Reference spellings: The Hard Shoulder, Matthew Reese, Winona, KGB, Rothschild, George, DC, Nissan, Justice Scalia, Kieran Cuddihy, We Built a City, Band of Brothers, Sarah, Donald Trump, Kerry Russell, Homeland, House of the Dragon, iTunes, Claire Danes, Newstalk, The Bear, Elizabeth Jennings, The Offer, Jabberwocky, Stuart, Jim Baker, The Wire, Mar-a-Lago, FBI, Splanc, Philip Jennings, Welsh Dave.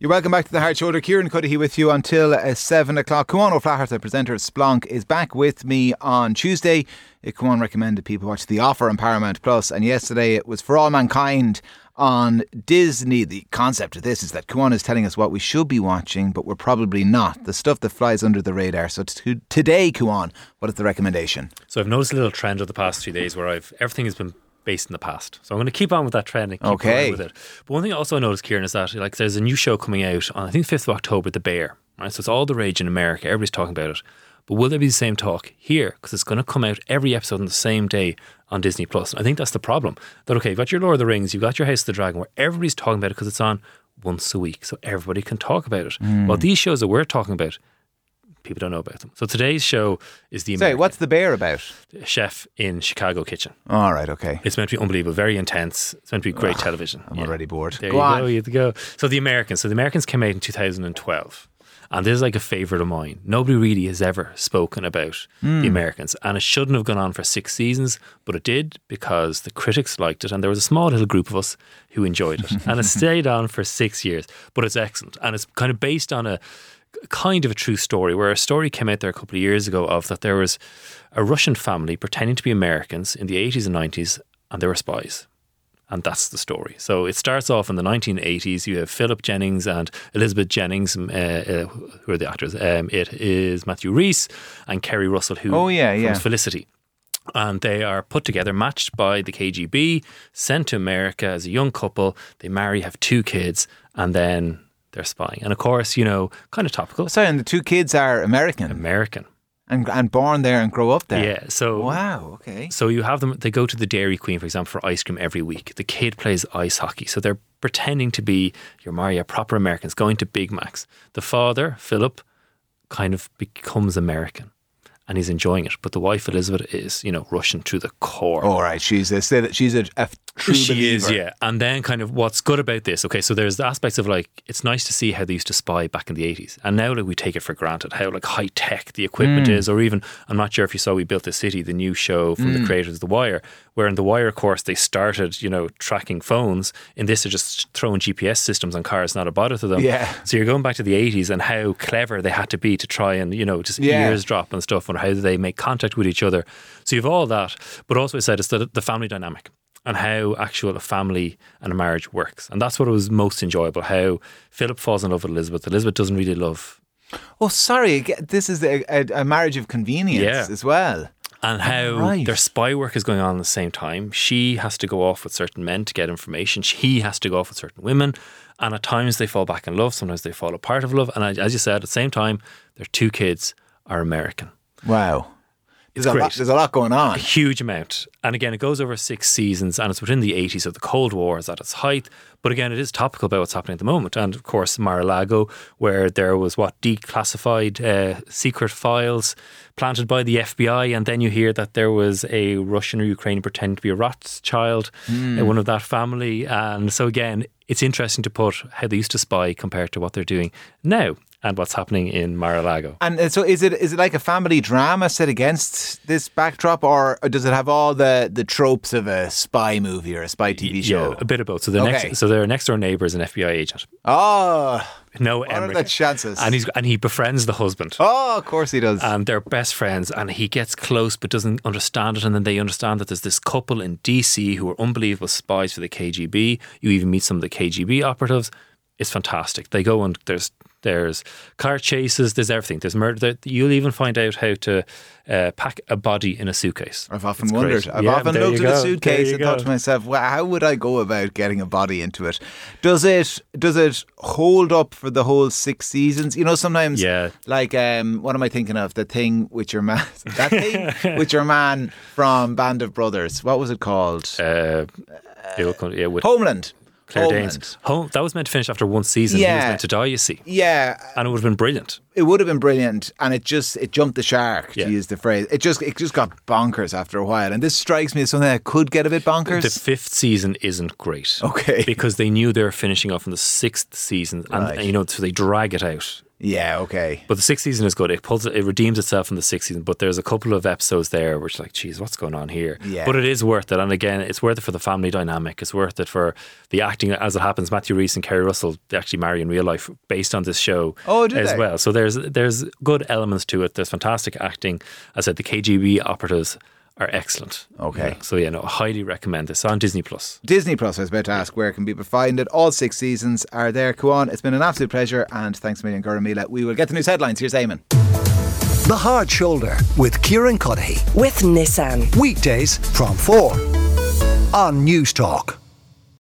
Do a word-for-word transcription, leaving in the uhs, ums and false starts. You're welcome back to The Hard Shoulder. Kieran Cuddihy with you until uh, seven o'clock. Cuán Ó Flatharta, presenter of Splanc, is back with me on Tuesday. Cuán recommended people watch The Offer on Paramount Plus, and yesterday it was For All Mankind on Disney. The concept of this is that Cuán is telling us what we should be watching, but we're probably not. The stuff that flies under the radar. So t- today, Cuán, what is the recommendation? So I've noticed a little trend of the past few days where I've everything has been based in the past. So I'm going to keep on with that trend and keep okay. on with it. But one thing I also noticed, Kieran, is that like there's a new show coming out on, I think, fifth of October, The Bear. Right? So it's all the rage in America. Everybody's talking about it. But will there be the same talk here? Because it's going to come out every episode on the same day on Disney Plus. And I think that's the problem. That, okay, you've got your Lord of the Rings, you've got your House of the Dragon, where everybody's talking about it because it's on once a week. So everybody can talk about it. Mm. Well, these shows that we're talking about, people don't know about them. So today's show is The Americans. Sorry, what's The Bear about? A chef in Chicago kitchen. All right, okay. It's meant to be unbelievable, very intense. It's meant to be great Ugh, television. I'm yeah. already bored. There go you on. go, you have to go. So The Americans. So The Americans came out in two thousand twelve. And this is like a favourite of mine. Nobody really has ever spoken about mm. The Americans. And it shouldn't have gone on for six seasons, but it did because the critics liked it. And there was a small little group of us who enjoyed it. And it stayed on for six years. But it's excellent. And it's kind of based on a kind of a true story, where a story came out there a couple of years ago of that there was a Russian family pretending to be Americans in the eighties and nineties, and they were spies. And that's the story. So it starts off in the nineteen eighties. You have Philip Jennings and Elizabeth Jennings, uh, uh, who are the actors. Um, it is Matthew Reese and Kerry Russell, who oh, yeah, yeah. from Felicity. And they are put together, matched by the K G B, sent to America as a young couple. They marry, have two kids, and then they're spying. And of course, you know, kind of topical. Sorry, and the two kids are American. American. And, and born there and grow up there. Yeah. So wow. Okay. So you have them. They go to the Dairy Queen, for example, for ice cream every week. The kid plays ice hockey, so they're pretending to be your Mario, proper Americans, going to Big Macs. The father, Philip, kind of becomes American, and he's enjoying it. But the wife, Elizabeth, is, you know, Russian to the core. All right, she's a she's a, a true she believer. She is, yeah. And then, kind of, what's good about this? Okay, so there's the aspects of, like, it's nice to see how they used to spy back in the eighties, and now, like, we take it for granted how, like, high tech the equipment mm. is, or even I'm not sure if you saw We Built a City, the new show from mm. the creators of The Wire, where in The Wire, of course, they started, you know, tracking phones. In this, they're just throwing G P S systems on cars, not a bother to them. Yeah. So you're going back to the eighties and how clever they had to be to try and, you know, just yeah. eavesdrop and stuff. Or how they make contact with each other. So you've all that, but also I said it's the, the family dynamic and how actual a family and a marriage works. And that's what was most enjoyable, how Philip falls in love with Elizabeth. Elizabeth doesn't really love. Oh, sorry, this is a, a marriage of convenience yeah. as well. And how right. their spy work is going on at the same time. She has to go off with certain men to get information. He has to go off with certain women. And at times they fall back in love. Sometimes they fall apart of love. And as you said, at the same time, their two kids are American. Wow. There's a, lot, there's a lot going on. A huge amount. And again, it goes over six seasons, and it's within the eighties, of the Cold War is at its height. But again, it is topical about what's happening at the moment. And of course, Mar-a-Lago, where there was what, declassified uh, secret files planted by the F B I. And then you hear that there was a Russian or Ukrainian pretending to be a Rothschild, mm. uh, one of that family. And so again, it's interesting to put how they used to spy compared to what they're doing now. And what's happening in Mar-a-Lago. And so is it is it like a family drama set against this backdrop, or does it have all the, the tropes of a spy movie or a spy T V show? Yeah, a bit of both. So, the okay. next, so their next door neighbour is an F B I agent. Oh, no, what Emmerich. Are the chances? And, he's, and he befriends the husband. Oh, of course he does. And they're best friends, and he gets close but doesn't understand it. And then they understand that there's this couple in D C who are unbelievable spies for the K G B. You even meet some of the K G B operatives. It's fantastic. They go and there's There's car chases, there's everything. There's murder. You'll even find out how to uh, pack a body in a suitcase. I've often it's wondered. Great. I've yeah, often looked at a suitcase and go. thought to myself, well, how would I go about getting a body into it? Does it does it hold up for the whole six seasons? You know, sometimes, yeah. like, um, what am I thinking of? The thing with your man, that thing with your man from Band of Brothers. What was it called? Uh, uh, yeah, with- Homeland. Claire Danes. Home, that was meant to finish after one season. Yeah. He was meant to die, you see. Yeah. And it would have been brilliant. It would have been brilliant, and it just it jumped the shark, to yeah. use the phrase. It just it just got bonkers after a while, and this strikes me as something that could get a bit bonkers. The fifth season isn't great, okay, because they knew they were finishing off in the sixth season, and, right. and you know, so they drag it out. Yeah, okay. But the sixth season is good. It pulls, it redeems itself in the sixth season, but there's a couple of episodes there which like, geez, what's going on here? Yeah. But it is worth it. And again, it's worth it for the family dynamic. It's worth it for the acting as it happens. Matthew Reese and Kerry Russell actually marry in real life based on this show oh, do as they? well. So there's there's good elements to it. There's fantastic acting. As I said, the K G B operatives are excellent. Okay. You know? So yeah, no, highly recommend this on Disney Plus. Disney Plus, I was about to ask, where can people find it? All six seasons are there. Cuán, it's been an absolute pleasure, and thanks a million, Gurumila. We will get the news headlines. Here's Eamon. The Hard Shoulder with Kieran Cuddihy. With Nissan. Weekdays from four on Newstalk.